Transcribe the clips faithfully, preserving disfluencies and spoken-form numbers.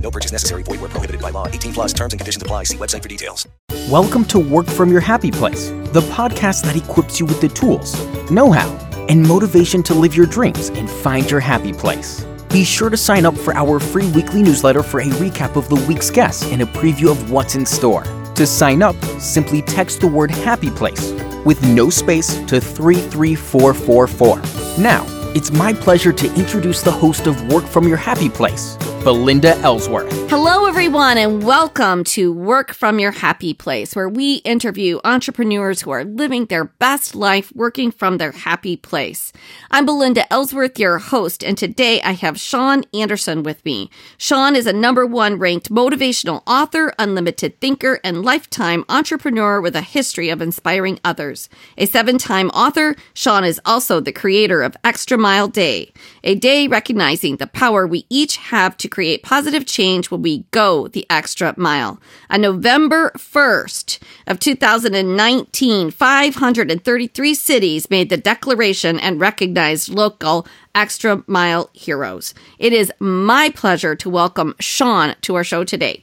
No purchase necessary. Void where prohibited by law. eighteen plus terms and conditions apply. See website for details. Welcome to Work From Your Happy Place, the podcast that equips you with the tools, know-how, and motivation to live your dreams and find your happy place. Be sure to sign up for our free weekly newsletter for a recap of the week's guests and a preview of what's in store. To sign up, simply text the word Happy Place with no space to three three four four four. Now, it's my pleasure to introduce the host of Work From Your Happy Place, Belinda Ellsworth. Hello, everyone, and welcome to Work From Your Happy Place, where we interview entrepreneurs who are living their best life working from their happy place. I'm Belinda Ellsworth, your host, and today I have Sean Anderson with me. Sean is a number one ranked motivational author, unlimited thinker, and lifetime entrepreneur with a history of inspiring others. A seven-time author, Sean is also the creator of Extra Mile Day, a day recognizing the power we each have to create positive change when we go the extra mile. On November first of two thousand nineteen, five hundred thirty-three cities made the declaration and recognized local extra mile heroes. It is my pleasure to welcome Sean to our show today.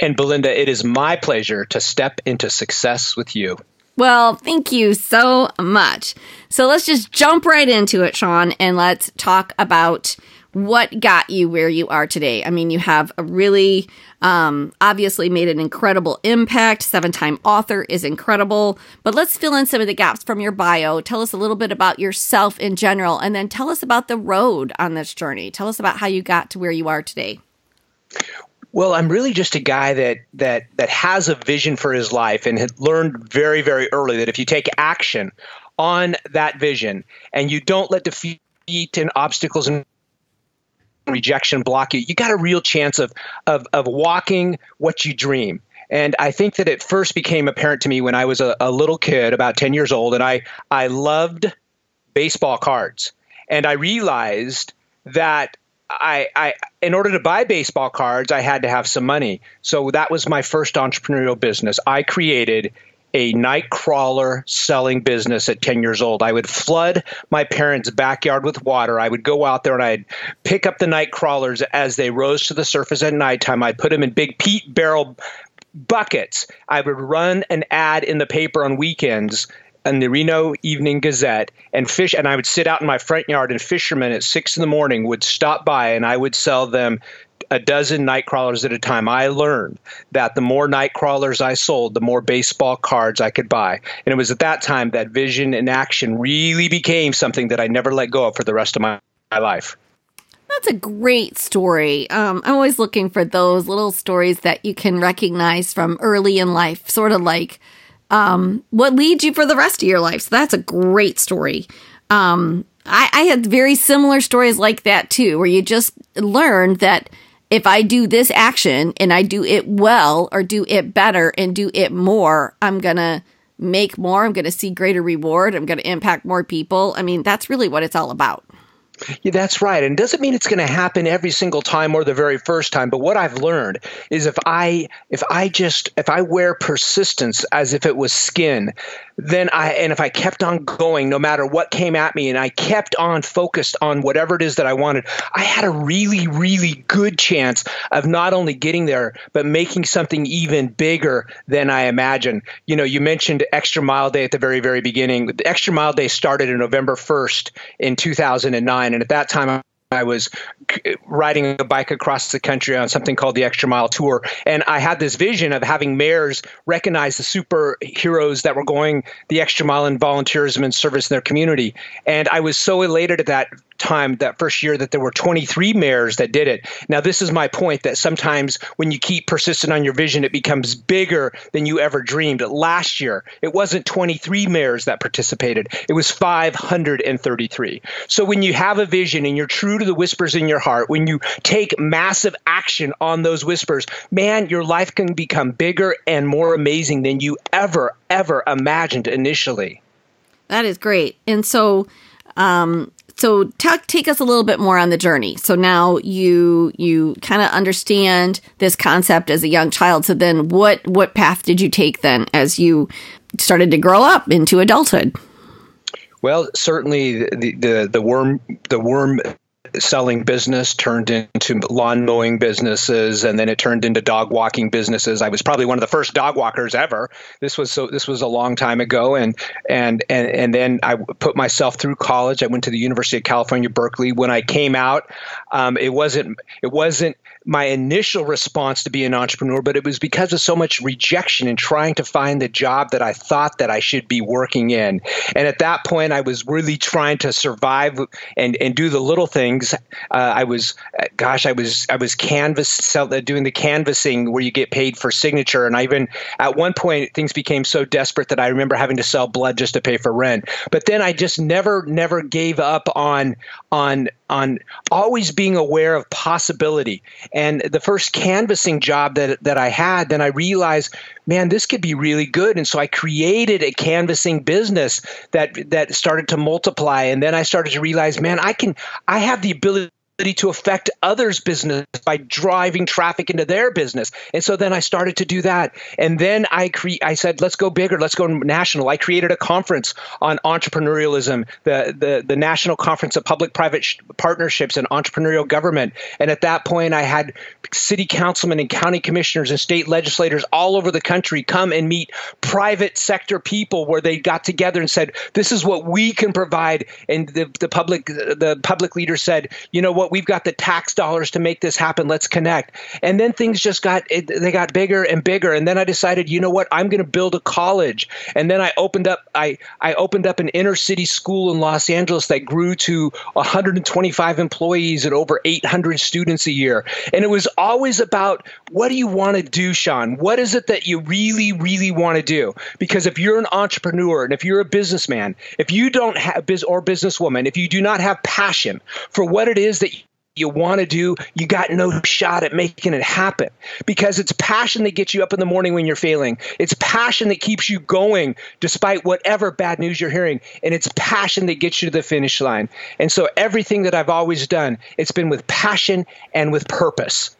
And Belinda, it is my pleasure to step into success with you. Well, thank you so much. So let's just jump right into it, Sean, and let's talk about what got you where you are today. I mean, you have a really, um, obviously made an incredible impact. Seven-time author is incredible. But let's fill in some of the gaps from your bio. Tell us a little bit about yourself in general, and then tell us about the road on this journey. Tell us about how you got to where you are today. Well, I'm really just a guy that that that has a vision for his life and had learned very, very early that if you take action on that vision and you don't let defeat and obstacles and rejection block you, you got a real chance of, of, of walking what you dream. And I think that it first became apparent to me when I was a, a little kid, about ten years old, and I, I loved baseball cards. And I realized that I, I, in order to buy baseball cards, I had to have some money. So that was my first entrepreneurial business. I created a night crawler selling business at ten years old. I would flood my parents' backyard with water. I would go out there and I'd pick up the night crawlers as they rose to the surface at nighttime. I'd put them in big peat barrel buckets. I would run an ad in the paper on weekends in the Reno Evening Gazette and fish. And I would sit out in my front yard and fishermen at six in the morning would stop by and I would sell them a dozen night crawlers at a time. I learned that the more night crawlers I sold, the more baseball cards I could buy. And it was at that time that vision and action really became something that I never let go of for the rest of my, my life. That's a great story. Um, I'm always looking for those little stories that you can recognize from early in life, sort of like um, what leads you for the rest of your life. So that's a great story. Um, I, I had very similar stories like that too, where you just learned that if I do this action and I do it well or do it better and do it more, I'm going to make more. I'm going to see greater reward. I'm going to impact more people. I mean, that's really what it's all about. Yeah, that's right. And it doesn't mean it's going to happen every single time or the very first time. But what I've learned is if I if I just if I wear persistence as if it was skin, then I and if I kept on going no matter what came at me and I kept on focused on whatever it is that I wanted, I had a really, really good chance of not only getting there, but making something even bigger than I imagined. You know, you mentioned Extra Mile Day at the very, very beginning. The Extra Mile Day started on November first in two thousand nine. And at that time, I was riding a bike across the country on something called the Extra Mile Tour. And I had this vision of having mayors recognize the superheroes that were going the extra mile in volunteerism and service in their community. And I was so elated at that time, that first year, that there were twenty-three mayors that did it. Now, this is my point, that sometimes when you keep persistent on your vision, it becomes bigger than you ever dreamed. Last year, it wasn't twenty-three mayors that participated. It was five hundred thirty-three. So when you have a vision and you're true to the whispers in your heart, when you take massive action on those whispers, man, your life can become bigger and more amazing than you ever, ever imagined initially. That is great. And so, um, So t- take us a little bit more on the journey. So now you you kind of understand this concept as a young child. So then what what path did you take then as you started to grow up into adulthood? Well, certainly the the, the worm the worm selling business turned into lawn mowing businesses, and then it turned into dog walking businesses. I was probably one of the first dog walkers ever. This was so this was a long time ago. And and and and then I put myself through college. I went to the University of California, Berkeley. When I came out, um, it wasn't it wasn't my initial response to be an entrepreneur, but it was because of so much rejection and trying to find the job that I thought that I should be working in. And at that point, I was really trying to survive and, and do the little things. Uh, I was, gosh, I was I was canvas doing the canvassing where you get paid for signature. And I even at one point things became so desperate that I remember having to sell blood just to pay for rent. But then I just never never gave up on on. on always being aware of possibility. And the first canvassing job that that I had, then I realized, man, this could be really good. And so I created a canvassing business that that started to multiply. And then I started to realize, man, I can, I have the ability to affect others' business by driving traffic into their business. And so then I started to do that. And then I cre- I said, let's go bigger. Let's go national. I created a conference on entrepreneurialism, the the, the National Conference of Public-Private Sh- Partnerships and Entrepreneurial Government. And at that point, I had city councilmen and county commissioners and state legislators all over the country come and meet private sector people where they got together and said, this is what we can provide. And the, the public the public leader said, you know what? We've got the tax dollars to make this happen. Let's connect. And then things just got, they got bigger and bigger. And then I decided, you know what, I'm going to build a college. And then I opened up, I, I opened up an inner city school in Los Angeles that grew to one hundred twenty-five employees and over eight hundred students a year. And it was always about, what do you want to do, Sean? What is it that you really, really want to do? Because if you're an entrepreneur and if you're a businessman, if you don't have biz or businesswoman, if you do not have passion for what it is that you want to do, you got no shot at making it happen, because it's passion that gets you up in the morning when you're failing. It's passion that keeps you going despite whatever bad news you're hearing. And it's passion that gets you to the finish line. And so everything that I've always done, it's been with passion and with purpose.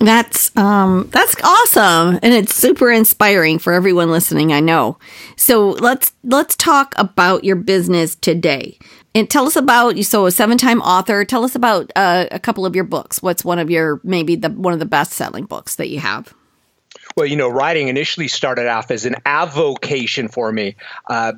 That's um, that's awesome. And it's super inspiring for everyone listening, I know. So let's let's talk about your business today. And tell us about, so a seven-time author, tell us about uh, a couple of your books. What's one of your, maybe the one of the best-selling books that you have? Well, you know, writing initially started off as an avocation for me. Uh,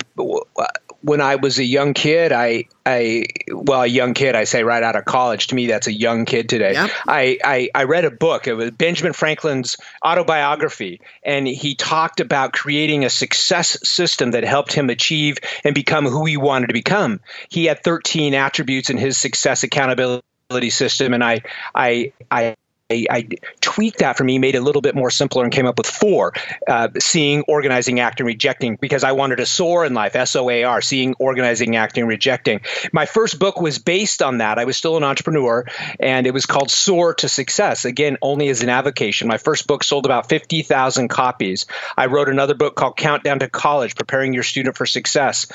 when I was a young kid, I, I, well, a young kid, I say right out of college. To me, that's a young kid today. Yep. I, I, I read a book. It was Benjamin Franklin's autobiography, and he talked about creating a success system that helped him achieve and become who he wanted to become. He had thirteen attributes in his success accountability system, and I, I, I, I, I tweaked that for me, made it a little bit more simpler, and came up with four, uh, seeing, organizing, acting, rejecting, because I wanted to soar in life, S O A R, seeing, organizing, acting, rejecting. My first book was based on that. I was still an entrepreneur, and it was called Soar to Success, again, only as an avocation. My first book sold about fifty thousand copies. I wrote another book called Countdown to College: Preparing Your Student for Success,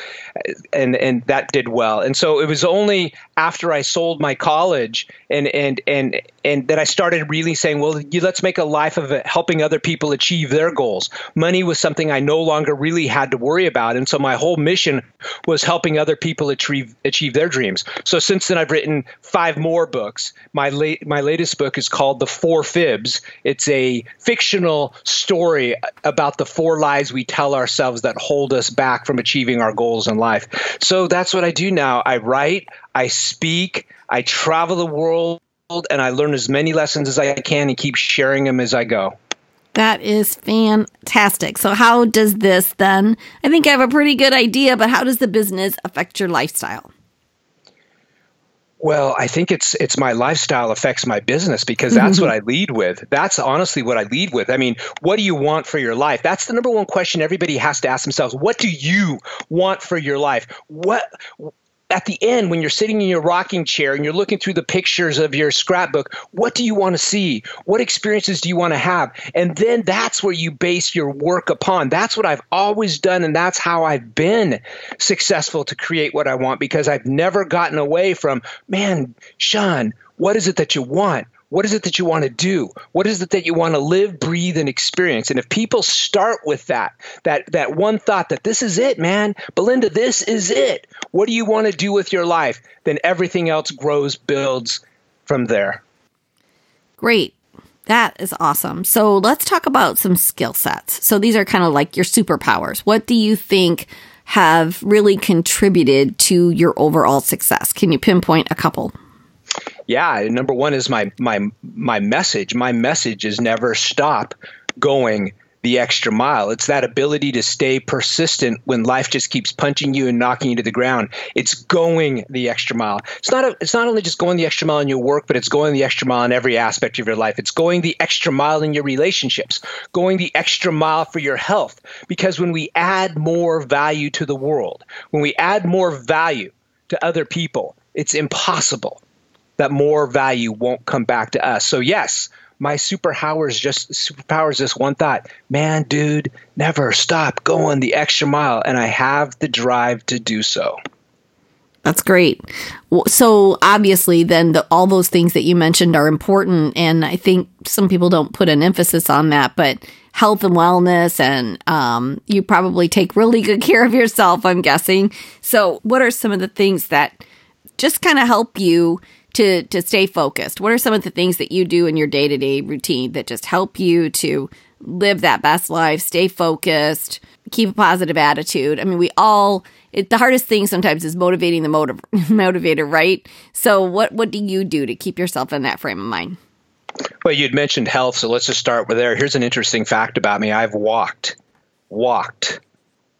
and and that did well. And so it was only after I sold my college and and and and that I started really saying, well, let's make a life of it, helping other people achieve their goals. Money was something I no longer really had to worry about. And so my whole mission was helping other people achieve achieve their dreams. So since then, I've written five more books. My, la- my latest book is called The Four Fibs. It's a fictional story about the four lies we tell ourselves that hold us back from achieving our goals in life. So that's what I do now. I write, I speak, I travel the world, and I learn as many lessons as I can and keep sharing them as I go. That is fantastic. So how does this then, I think I have a pretty good idea, but how does the business affect your lifestyle? Well, I think it's it's my lifestyle affects my business, because that's mm-hmm. what I lead with. That's honestly what I lead with. I mean, what do you want for your life? That's the number one question everybody has to ask themselves. What do you want for your life? What At the end, when you're sitting in your rocking chair and you're looking through the pictures of your scrapbook, what do you want to see? What experiences do you want to have? And then that's where you base your work upon. That's what I've always done, and that's how I've been successful to create what I want, because I've never gotten away from, man, Sean, what is it that you want? What is it that you want to do? What is it that you want to live, breathe, and experience? And if people start with that, that that one thought that this is it, man, Belinda, this is it. What do you want to do with your life? Then everything else grows, builds from there. Great. That is awesome. So let's talk about some skill sets. So these are kind of like your superpowers. What do you think have really contributed to your overall success? Can you pinpoint a couple? Yeah, number one is my my my message. My message is never stop going the extra mile. It's that ability to stay persistent when life just keeps punching you and knocking you to the ground. It's going the extra mile. It's not a, it's not only just going the extra mile in your work, but it's going the extra mile in every aspect of your life. It's going the extra mile in your relationships, going the extra mile for your health. Because when we add more value to the world, when we add more value to other people, it's impossible that more value won't come back to us. So yes, my superpowers just superpowers this one thought, man, dude, never stop going the extra mile. And I have the drive to do so. That's great. So obviously then the, all those things that you mentioned are important. And I think some people don't put an emphasis on that, but health and wellness, and um, you probably take really good care of yourself, I'm guessing. So what are some of the things that just kind of help you to to stay focused? What are some of the things that you do in your day-to-day routine that just help you to live that best life, stay focused, keep a positive attitude? I mean, we all, it, the hardest thing sometimes is motivating the motiv- motivator, right? So what, what do you do to keep yourself in that frame of mind? Well, you'd mentioned health, so let's just start with there. Here's an interesting fact about me. I've walked, walked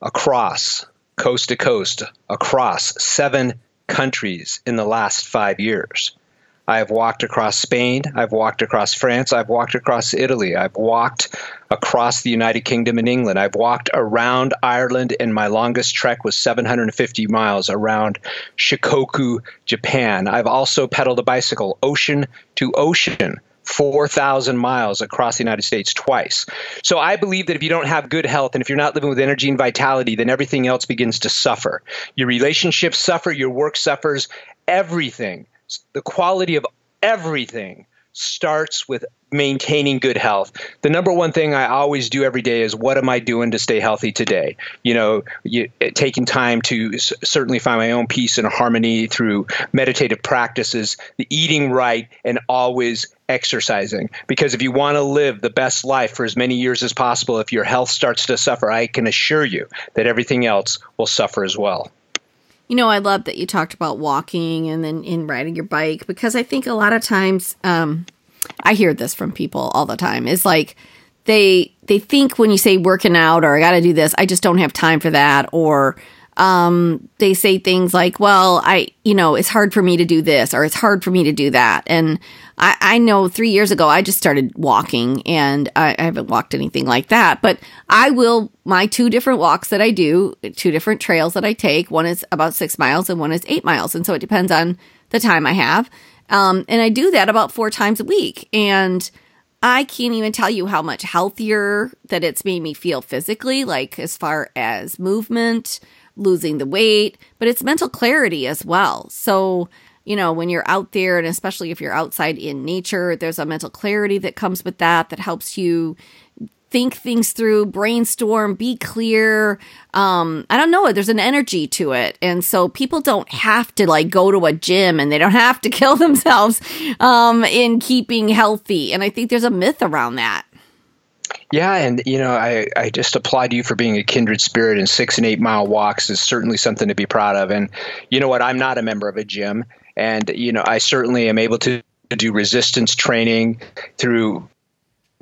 across, coast to coast, across seven countries in the last five years. I have walked across Spain. I've walked across France. I've walked across Italy. I've walked across the United Kingdom and England. I've walked around Ireland, and my longest trek was seven hundred fifty miles around Shikoku, Japan. I've also pedaled a bicycle ocean to ocean, four thousand miles across the United States twice. So I believe that if you don't have good health and if you're not living with energy and vitality, then everything else begins to suffer. Your relationships suffer, your work suffers, everything. The quality of everything starts with maintaining good health. The number one thing I always do every day is, what am I doing to stay healthy today? You know, you, taking time to s- certainly find my own peace and harmony through meditative practices, the eating right, and always exercising. Because if you want to live the best life for as many years as possible, if your health starts to suffer, I can assure you that everything else will suffer as well. You know, I love that you talked about walking and then in riding your bike, because I think a lot of times, um, I hear this from people all the time. It's like they they think when you say working out or I got to do this, I just don't have time for that, or um, they say things like, well, I, you know, it's hard for me to do this, or it's hard for me to do that. And I, I know three years ago, I just started walking, and I, I haven't walked anything like that, but I will, my two different walks that I do, two different trails that I take, one is about six miles and one is eight miles. And so it depends on the time I have. Um, and I do that about four times a week. And I can't even tell you how much healthier that it's made me feel physically, like as far as movement, losing the weight, but it's mental clarity as well. So, you know, when you're out there, and especially if you're outside in nature, there's a mental clarity that comes with that, that helps you think things through, brainstorm, be clear. Um, I don't know. There's an energy to it. And so people don't have to like go to a gym, and they don't have to kill themselves um, in keeping healthy. And I think there's a myth around that. Yeah. And, you know, I, I just applaud you for being a kindred spirit, and six and eight mile walks is certainly something to be proud of. And you know what? I'm not a member of a gym, and, you know, I certainly am able to do resistance training through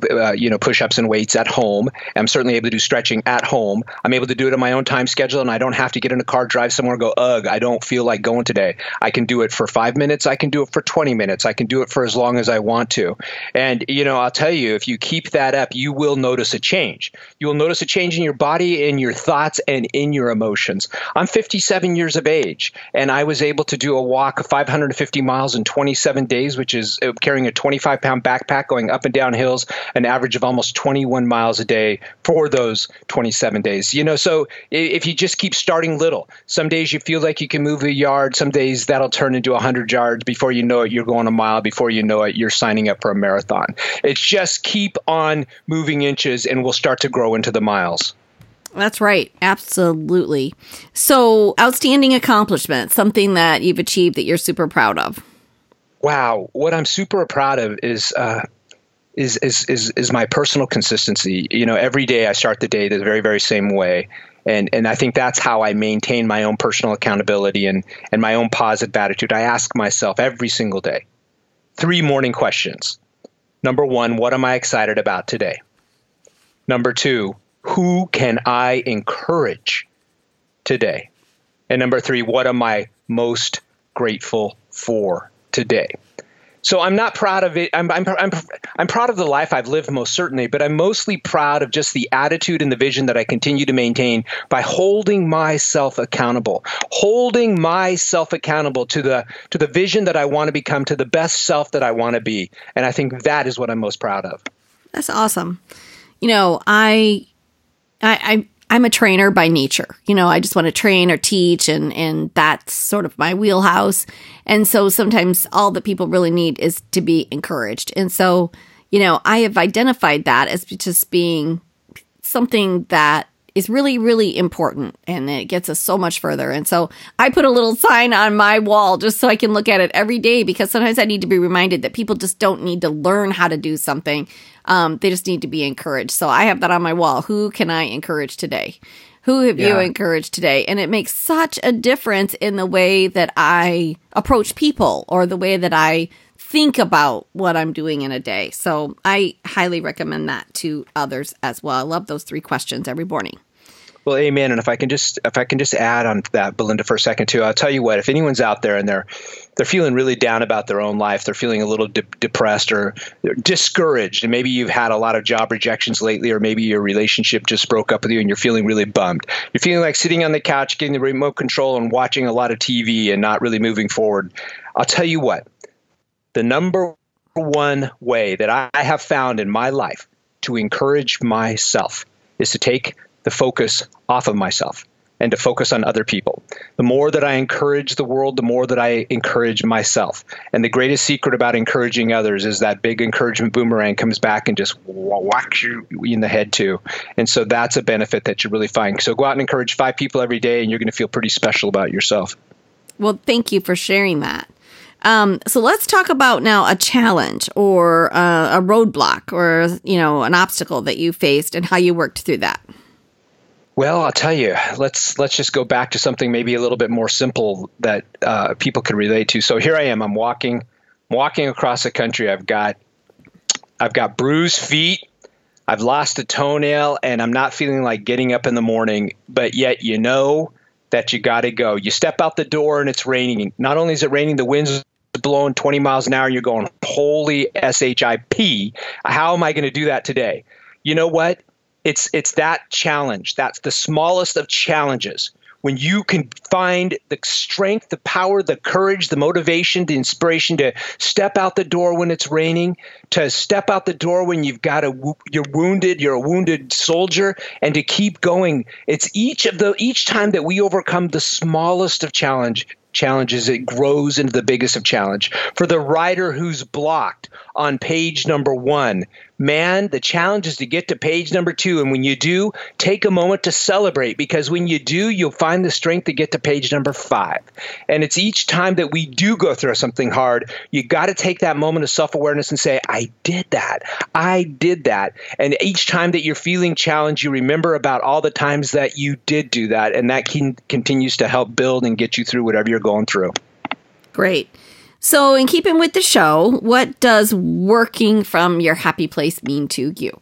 Uh, you know, push-ups and weights at home. I'm certainly able to do stretching at home. I'm able to do it in my own time schedule, and I don't have to get in a car, drive somewhere, and go, ugh, I don't feel like going today. I can do it for five minutes. I can do it for twenty minutes. I can do it for as long as I want to. And, you know, I'll tell you, if you keep that up, you will notice a change. You will notice a change in your body, in your thoughts, and in your emotions. I'm fifty-seven years of age, and I was able to do a walk of five hundred fifty miles in twenty-seven days, which is carrying a twenty-five pound backpack going up and down hills, an average of almost twenty-one miles a day for those twenty-seven days. You know, so if you just keep starting little, some days you feel like you can move a yard, some days that'll turn into one hundred yards. Before you know it, you're going a mile. Before you know it, you're signing up for a marathon. It's just keep on moving inches, and we'll start to grow into the miles. That's right. Absolutely. So, outstanding accomplishment, something that you've achieved that you're super proud of. Wow. What I'm super proud of is, uh, Is, is is is my personal consistency. You know, every day I start the day the very, very same way. And and I think that's how I maintain my own personal accountability and, and my own positive attitude. I ask myself every single day three morning questions. Number one, what am I excited about today? Number two, who can I encourage today? And number three, what am I most grateful for today? So I'm not proud of it. I'm, I'm I'm I'm proud of the life I've lived, most certainly, but I'm mostly proud of just the attitude and the vision that I continue to maintain by holding myself accountable, holding myself accountable to the to the vision that I want to become, to the best self that I want to be. And I think that is what I'm most proud of. That's awesome. You know, I I, I I'm a trainer by nature. You know, I just want to train or teach, and and that's sort of my wheelhouse. And so sometimes all that people really need is to be encouraged. And so, you know, I have identified that as just being something that is really, really important, and it gets us so much further. And so I put a little sign on my wall just so I can look at it every day, because sometimes I need to be reminded that people just don't need to learn how to do something. Um, they just need to be encouraged. So I have that on my wall. Who can I encourage today? Who have yeah. you encouraged today? And it makes such a difference in the way that I approach people, or the way that I think about what I'm doing in a day. So I highly recommend that to others as well. I love those three questions every morning. Well, amen. And if I can just if I can just add on that, Belinda, for a second too, I'll tell you what, if anyone's out there and they're they're feeling really down about their own life, they're feeling a little de- depressed or discouraged, and maybe you've had a lot of job rejections lately, or maybe your relationship just broke up with you and you're feeling really bummed. You're feeling like sitting on the couch, getting the remote control and watching a lot of T V and not really moving forward. I'll tell you what, the number one way that I have found in my life to encourage myself is to take the focus off of myself and to focus on other people. The more that I encourage the world, the more that I encourage myself. And the greatest secret about encouraging others is that big encouragement boomerang comes back and just whacks you in the head too. And so that's a benefit that you really find. So go out and encourage five people every day, and you're going to feel pretty special about yourself. Well, thank you for sharing that. Um, so let's talk about now a challenge or uh, a roadblock, or, you know, an obstacle that you faced and how you worked through that. Well, I'll tell you, let's let's just go back to something maybe a little bit more simple that uh, people could relate to. So here I am. I'm walking, I'm walking across the country. I've got I've got bruised feet. I've lost a toenail, and I'm not feeling like getting up in the morning. But yet, you know, that you got to go. You step out the door and it's raining. Not only is it raining, the wind's blowing twenty miles an hour. And you're going, holy S H I P, how am I going to do that today? You know what? It's it's that challenge. That's the smallest of challenges. When you can find the strength, the power, the courage, the motivation, the inspiration to step out the door when it's raining, to step out the door when you've got a, you're wounded, you're a wounded soldier, and to keep going. It's each of the, each time that we overcome the smallest of challenge, challenges, it grows into the biggest of challenge. For the writer who's blocked on page number one, man, the challenge is to get to page number two. And when you do, take a moment to celebrate, because when you do, you'll find the strength to get to page number five. And it's each time that we do go through something hard, you got to take that moment of self-awareness and say, I did that. I did that. And each time that you're feeling challenged, you remember about all the times that you did do that. And that can, continues to help build and get you through whatever you're going through. Great. So in keeping with the show, what does working from your happy place mean to you?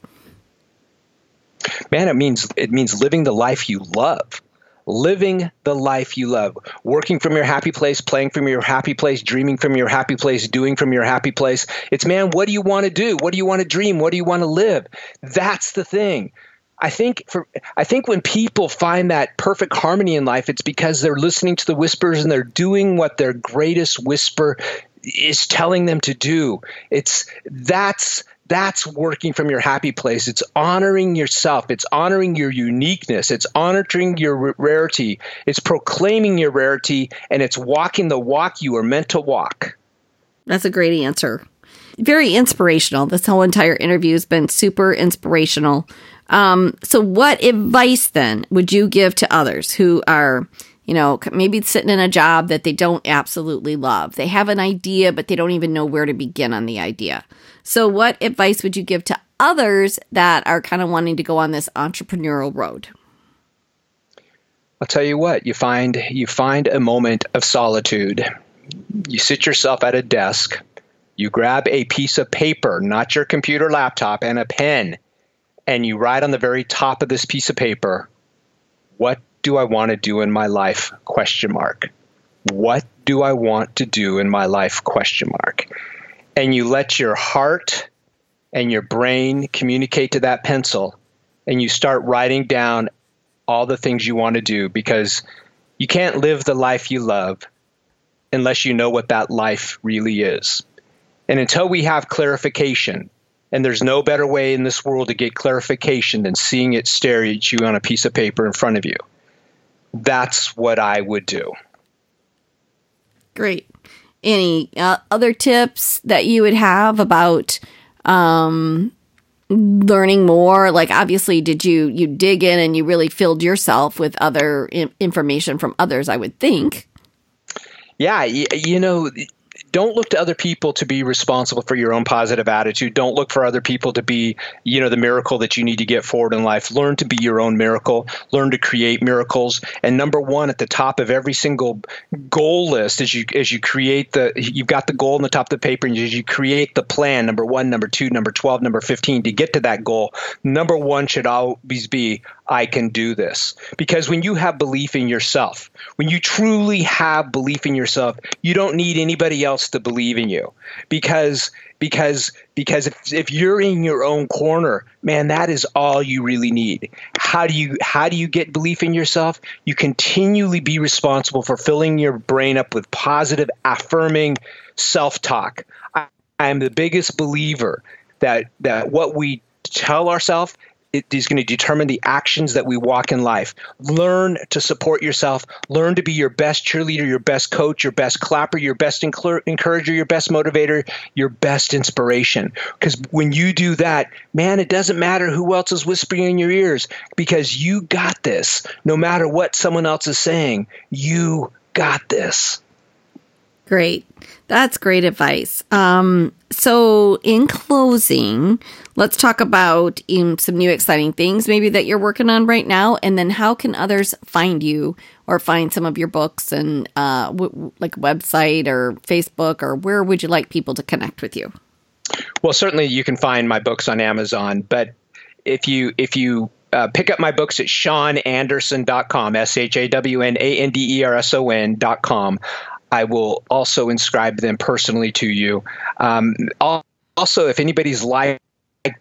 Man, it means it means living the life you love. Living the life you love, working from your happy place, playing from your happy place, dreaming from your happy place, doing from your happy place. It's, man, what do you want to do? What do you want to dream? What do you want to live? That's the thing. I think for I think when people find that perfect harmony in life, it's because they're listening to the whispers and they're doing what their greatest whisper is telling them to do. It's that's that's working from your happy place. It's honoring yourself. It's honoring your uniqueness. It's honoring your rarity. It's proclaiming your rarity, and it's walking the walk you are meant to walk. That's a great answer. Very inspirational. This whole entire interview has been super inspirational. Um, so what advice then would you give to others who are, you know, maybe sitting in a job that they don't absolutely love? They have an idea, but they don't even know where to begin on the idea. So what advice would you give to others that are kind of wanting to go on this entrepreneurial road? I'll tell you what, you find, you find a moment of solitude. You sit yourself at a desk, you grab a piece of paper, not your computer laptop, and a pen. And you write on the very top of this piece of paper, what do I want to do in my life? Question mark. What do I want to do in my life? Question mark. And you let your heart and your brain communicate to that pencil, and you start writing down all the things you want to do, because you can't live the life you love unless you know what that life really is. And until we have clarification, and there's no better way in this world to get clarification than seeing it stare at you on a piece of paper in front of you. That's what I would do. Great. Any uh, other tips that you would have about um, learning more? Like, obviously, did you, you dig in and you really filled yourself with other in- information from others, I would think. Yeah, you, you know... Don't look to other people to be responsible for your own positive attitude. Don't look for other people to be, you know, the miracle that you need to get forward in life. Learn to be your own miracle. Learn to create miracles. And number one, at the top of every single goal list, as you as you create the, you've got the goal on the top of the paper, and as you create the plan, number one, number two, number twelve, number fifteen, to get to that goal, number one should always be, I can do this. Because when you have belief in yourself, when you truly have belief in yourself, you don't need anybody else to believe in you. Because because because if, if you're in your own corner, man, that is all you really need. How do you how do you get belief in yourself? You continually be responsible for filling your brain up with positive, affirming self-talk. I, I am the biggest believer that that what we tell ourselves it is going to determine the actions that we walk in life. Learn to support yourself. Learn to be your best cheerleader, your best coach, your best clapper, your best encourager, your best motivator, your best inspiration. Because when you do that, man, it doesn't matter who else is whispering in your ears, because you got this. No matter what someone else is saying, you got this. Great. That's great advice. Um, so in closing, let's talk about um, some new exciting things maybe that you're working on right now. And then how can others find you or find some of your books and uh, w- like website or Facebook, or where would you like people to connect with you? Well, certainly you can find my books on Amazon, but if you, if you uh, pick up my books at Sean Anderson dot com, S H A W N A N D E R S O N dot com. I will also inscribe them personally to you. Um, also, if anybody's like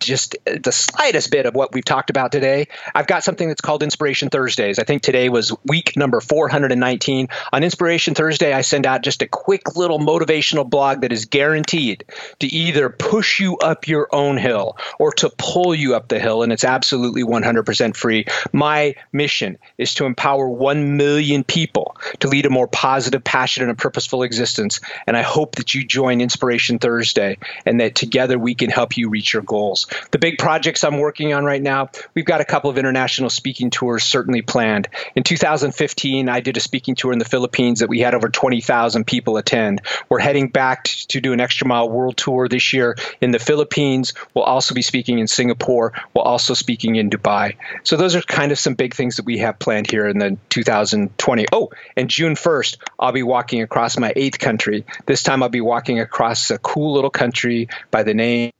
just the slightest bit of what we've talked about today, I've got something that's called Inspiration Thursdays. I think today was week number four hundred nineteen. On Inspiration Thursday, I send out just a quick little motivational blog that is guaranteed to either push you up your own hill or to pull you up the hill, and it's absolutely one hundred percent free. My mission is to empower one million people to lead a more positive, passionate, and purposeful existence, and I hope that you join Inspiration Thursday and that together we can help you reach your goals. The big projects I'm working on right now, we've got a couple of international speaking tours certainly planned. In two thousand fifteen, I did a speaking tour in the Philippines that we had over twenty thousand people attend. We're heading back to do an Extra Mile World Tour this year in the Philippines. We'll also be speaking in Singapore. We'll also be speaking in Dubai. So those are kind of some big things that we have planned here in the two thousand twenty. Oh, and June first, I'll be walking across my eighth country. This time I'll be walking across a cool little country by the name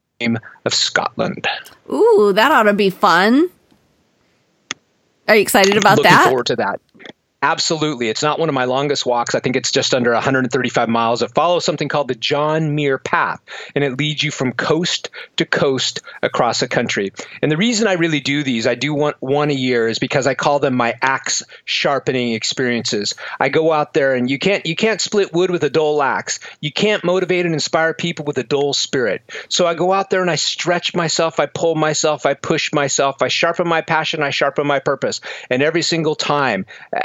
of Scotland. Ooh, that ought to be fun. Are you excited about Looking that? Looking forward to that. Absolutely. It's not one of my longest walks. I think it's just under one hundred thirty-five miles. It follows something called the John Muir Path, and it leads you from coast to coast across a country. And the reason I really do these, I do want one a year, is because I call them my axe sharpening experiences. I go out there, and you can't you can't split wood with a dull axe. You can't motivate and inspire people with a dull spirit. So I go out there and I stretch myself, I pull myself, I push myself, I sharpen my passion, I sharpen my purpose. And every single time,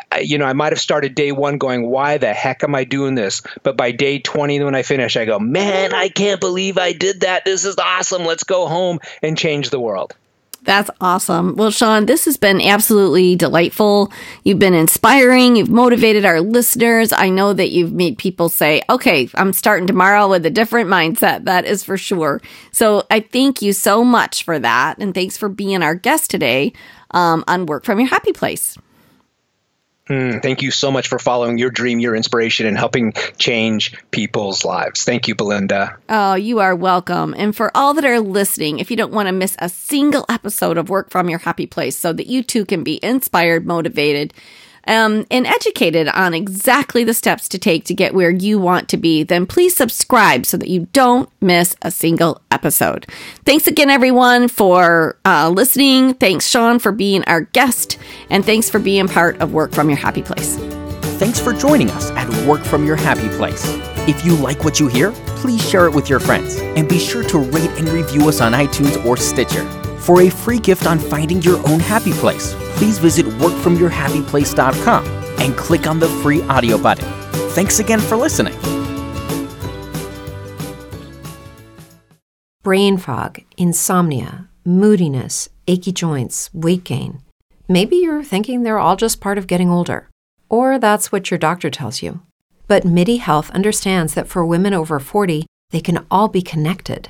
I, You know, I might have started day one going, why the heck am I doing this? But by day twenty, when I finish, I go, man, I can't believe I did that. This is awesome. Let's go home and change the world. That's awesome. Well, Sean, this has been absolutely delightful. You've been inspiring. You've motivated our listeners. I know that you've made people say, okay, I'm starting tomorrow with a different mindset. That is for sure. So I thank you so much for that. And thanks for being our guest today um, on Work From Your Happy Place. Mm, thank you so much for following your dream, your inspiration, and helping change people's lives. Thank you, Belinda. Oh, you are welcome. And for all that are listening, if you don't want to miss a single episode of Work From Your Happy Place so that you too can be inspired, motivated, um, and educated on exactly the steps to take to get where you want to be, then please subscribe so that you don't miss a single episode. Thanks again, everyone, for uh, listening. Thanks, Sean, for being our guest. And thanks for being part of Work From Your Happy Place. Thanks for joining us at Work From Your Happy Place. If you like what you hear, please share it with your friends. And be sure to rate and review us on iTunes or Stitcher. For a free gift on finding your own happy place, please visit work from your happy place dot com and click on the free audio button. Thanks again for listening. Brain fog, insomnia, moodiness, achy joints, weight gain. Maybe you're thinking they're all just part of getting older, or that's what your doctor tells you. But Midi Health understands that for women over forty, they can all be connected.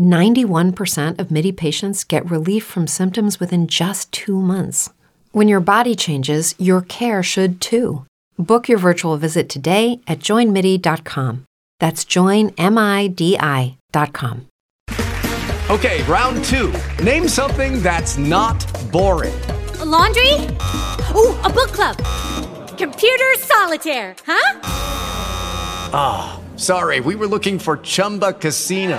ninety-one percent of Midi patients get relief from symptoms within just two months. When your body changes, your care should too. Book your virtual visit today at join midi dot com. That's join midi dot com. Okay, round two. Name something that's not boring. A laundry? Ooh, a book club. Computer solitaire, huh? Ah, oh, sorry, we were looking for Chumba Casino.